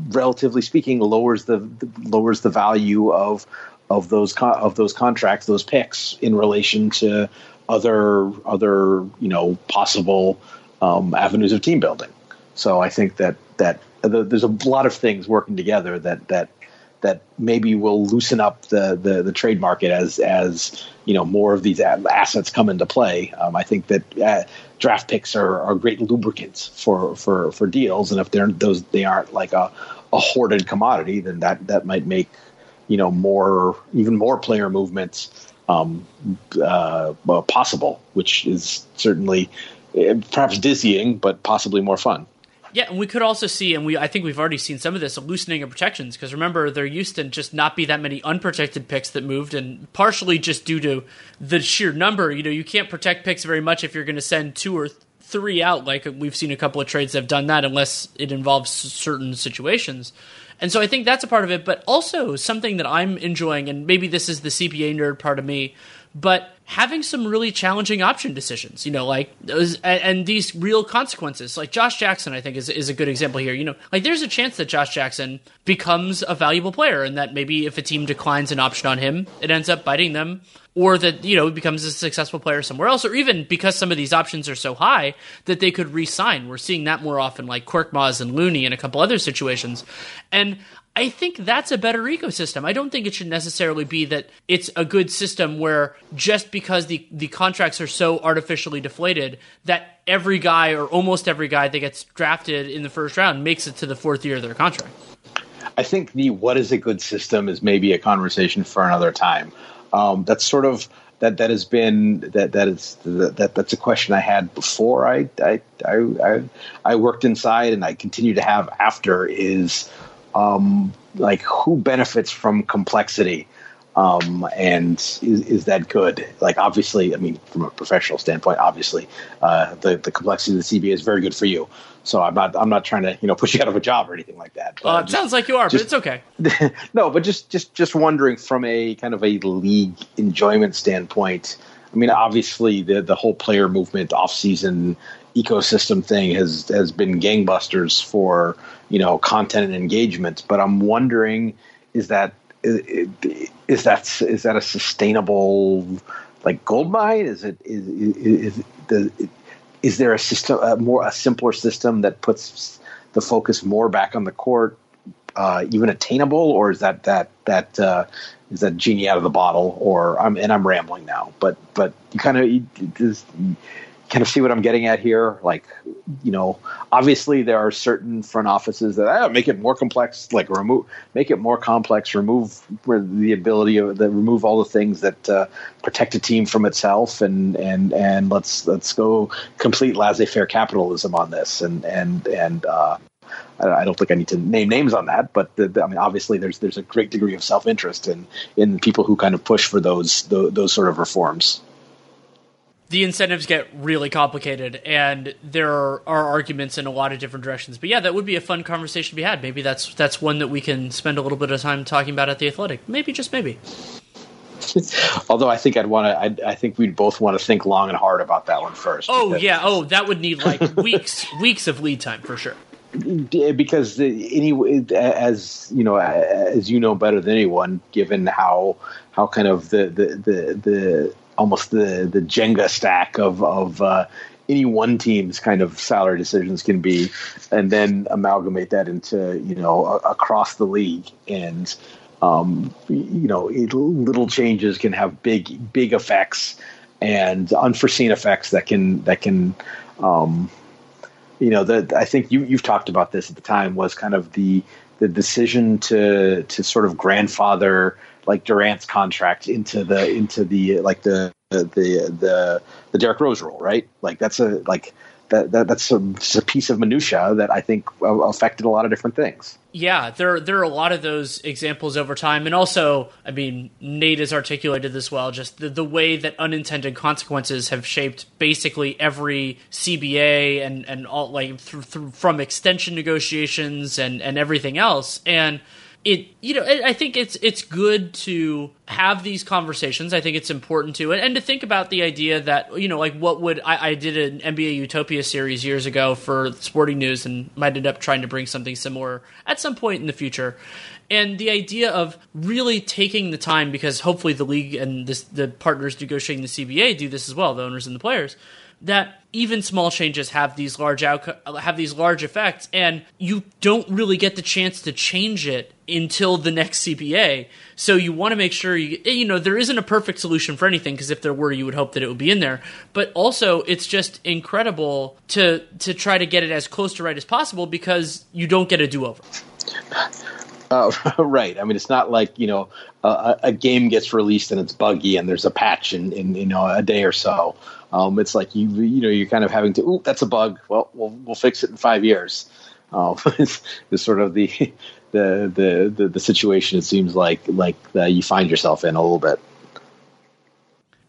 relatively speaking lowers the, the lowers the value of of those con- of those contracts, those picks in relation to other other you know possible um, avenues of team building. So I think that that there's a lot of things working together that that. that maybe will loosen up the, the, the trade market as, as, you know, more of these assets come into play. Um, I think that uh, draft picks are, are great lubricants for, for, for deals. And if they're those, they aren't like a, a hoarded commodity, then that, that might make, you know, more, even more player movements um, uh, possible, which is certainly perhaps dizzying, but possibly more fun. Yeah, and we could also see, and we I think we've already seen some of this, a loosening of protections, because remember, there used to just not be that many unprotected picks that moved, and partially just due to the sheer number. You know, you can't protect picks very much if you're going to send two or th- three out, like we've seen a couple of trades that have done that, unless it involves certain situations. And so I think that's a part of it, but also something that I'm enjoying, and maybe this is the C P A nerd part of me, but having some really challenging option decisions, you know, like those, and these real consequences, like Josh Jackson, I think is, is a good example here. You know, like there's a chance that Josh Jackson becomes a valuable player and that maybe if a team declines an option on him, it ends up biting them, or that, you know, he becomes a successful player somewhere else, or even because some of these options are so high that they could re-sign. We're seeing that more often, like Korkmaz and Looney and a couple other situations. And I think that's a better ecosystem. I don't think it should necessarily be that it's a good system where just because the, the contracts are so artificially deflated that every guy or almost every guy that gets drafted in the first round makes it to the fourth year of their contract. I think the what is a good system is maybe a conversation for another time. Um, that's sort of that that has been that that is that, that that's a question I had before I I I I worked inside and I continue to have after is. Um, like who benefits from complexity, um, and is, is that good? Like, obviously, I mean, from a professional standpoint, obviously, uh, the the complexity of the C B A is very good for you. So I'm not I'm not trying to you know push you out of a job or anything like that. Well, uh, it just, sounds like you are, just, but it's okay. No, but just just just wondering from a kind of a league enjoyment standpoint. I mean, obviously, the the whole player movement off season ecosystem thing has has been gangbusters for you know content and engagement, but I'm wondering is that is that is that a sustainable like gold mine? Is it is is, is, is there a system a more a simpler system that puts the focus more back on the court uh, even attainable, or is that that that uh, is that genie out of the bottle? Or I'm and I'm rambling now, but but you kind of you just kind of see what I'm getting at here. Like, you know, obviously there are certain front offices that ah, make it more complex, like remove, make it more complex, remove the ability of the remove all the things that uh, protect a team from itself. And, and, and let's, let's go complete laissez-faire capitalism on this. And, and, and, uh, I don't think I need to name names on that, but the, the, I mean, obviously, there's there's a great degree of self-interest in in people who kind of push for those those, those sort of reforms. The incentives get really complicated, and there are, are arguments in a lot of different directions. But yeah, that would be a fun conversation to be had. Maybe that's that's one that we can spend a little bit of time talking about at The Athletic. Maybe, just maybe. Although I think I'd want to, I, I think we'd both want to think long and hard about that one first. Oh because... yeah, oh that would need like weeks, weeks of lead time for sure. Because anyway, as you know, as you know better than anyone, given how how kind of the the the, the almost the, the Jenga stack of of uh, any one team's kind of salary decisions can be, and then amalgamate that into, you know, a, across the league, and um, you know, it, little changes can have big big effects and unforeseen effects that can that can. Um, You know, the, I think you, you've talked about this at the time, was kind of the the decision to to sort of grandfather like Durant's contract into the into the like the the the the Derrick Rose rule, right? Like that's a like that, that that's a, a piece of minutia that I think affected a lot of different things. Yeah, there there are a lot of those examples over time, and also, I mean, Nate has articulated this well. Just the, the way that unintended consequences have shaped basically every C B A and and all, like through, through, from extension negotiations and and everything else. And it, you know, I think it's it's good to have these conversations. I think it's important to, and to think about the idea that, you know, like what would I, I did an N B A Utopia series years ago for Sporting News, and might end up trying to bring something similar at some point in the future. And the idea of really taking the time, because hopefully the league and this, the partners negotiating the C B A do this as well, the owners and the players, that even small changes have these large outco- have these large effects, and you don't really get the chance to change it until the next C B A. So you want to make sure, you, you know, there isn't a perfect solution for anything, because if there were, you would hope that it would be in there. But also, it's just incredible to to try to get it as close to right as possible, because you don't get a do-over. Uh, right. I mean, it's not like, you know, a, a game gets released and it's buggy and there's a patch in, in you know, a day or so. Um, it's like, you you know, you're kind of having to, ooh, that's a bug. Well, we'll, we'll fix it in five years. Um, it's, it's sort of the, the, the, the, the situation, it seems like, like uh, you find yourself in a little bit.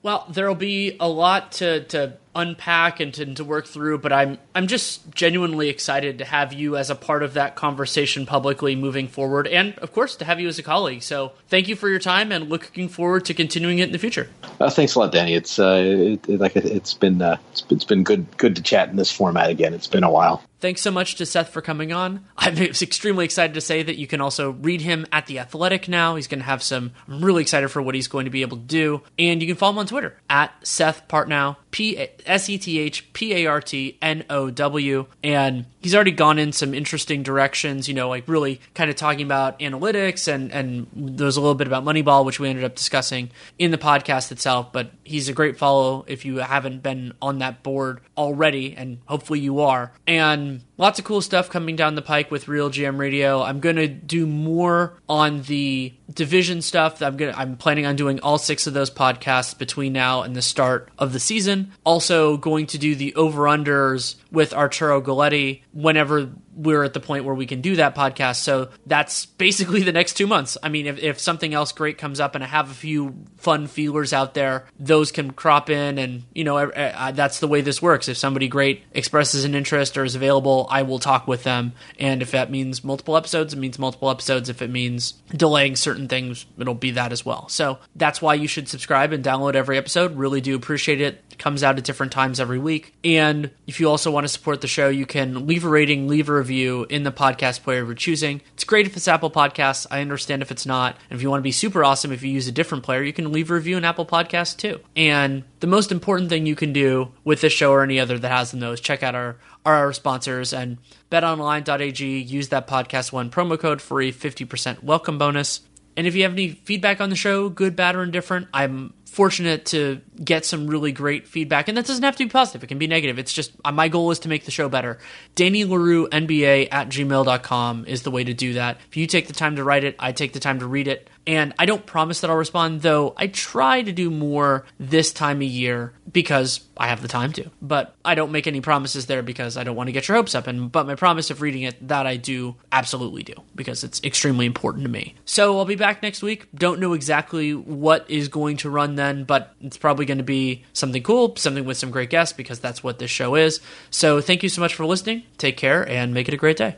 Well, there'll be a lot to, to unpack and to, to work through, but I'm I'm just genuinely excited to have you as a part of that conversation publicly moving forward, and of course to have you as a colleague. So thank you for your time, and looking forward to continuing it in the future. Uh, thanks a lot, Danny. It's uh, it, it, like it's been uh, it's, it's been good good to chat in this format again. It's been a while. Thanks so much to Seth for coming on. I'm extremely excited to say that you can also read him at The Athletic now. He's going to have some, I'm really excited for what he's going to be able to do. And you can follow him on Twitter at Seth Partnow, P S E T H P A R T N O W. And he's already gone in some interesting directions, you know, like really kind of talking about analytics, and, and there's a little bit about Moneyball, which we ended up discussing in the podcast itself. But he's a great follow if you haven't been on that board already, and hopefully you are. And lots of cool stuff coming down the pike with RealGM Radio. I'm going to do more on the division stuff. I'm going to, I'm planning on doing all six of those podcasts between now and the start of the season. Also going to do the over-unders with Arturo Galletti whenever we're at the point where we can do that podcast. So that's basically the next two months. I mean, if, if something else great comes up, and I have a few fun feelers out there, those can crop in. And, you know, I, I, that's the way this works. If somebody great expresses an interest or is available, I will talk with them. And if that means multiple episodes, it means multiple episodes. If it means delaying certain things, it'll be that as well. So that's why you should subscribe and download every episode. Really do appreciate it. It comes out at different times every week. And if you also want to support the show, you can leave a rating, leave a review review in the podcast player of your choosing. It's great if it's Apple Podcasts. I understand if it's not. And if you want to be super awesome, if you use a different player, you can leave a review in Apple Podcasts too. And the most important thing you can do with this show or any other that has them though is check out our, our sponsors and betonline dot a g. Use that Podcast One promo code for a fifty percent welcome bonus. And if you have any feedback on the show, good, bad, or indifferent, I'm fortunate to get some really great feedback. And that doesn't have to be positive. It can be negative. It's just my goal is to make the show better. Danny Leroux, N B A at gmail dot com is the way to do that. If you take the time to write it, I take the time to read it. And I don't promise that I'll respond, though I try to do more this time of year because I have the time to. But I don't make any promises there because I don't want to get your hopes up. And but my promise of reading it, that I do absolutely do because it's extremely important to me. So I'll be back next week. Don't know exactly what is going to run then, but it's probably going to be something cool, something with some great guests because that's what this show is. So thank you so much for listening. Take care and make it a great day.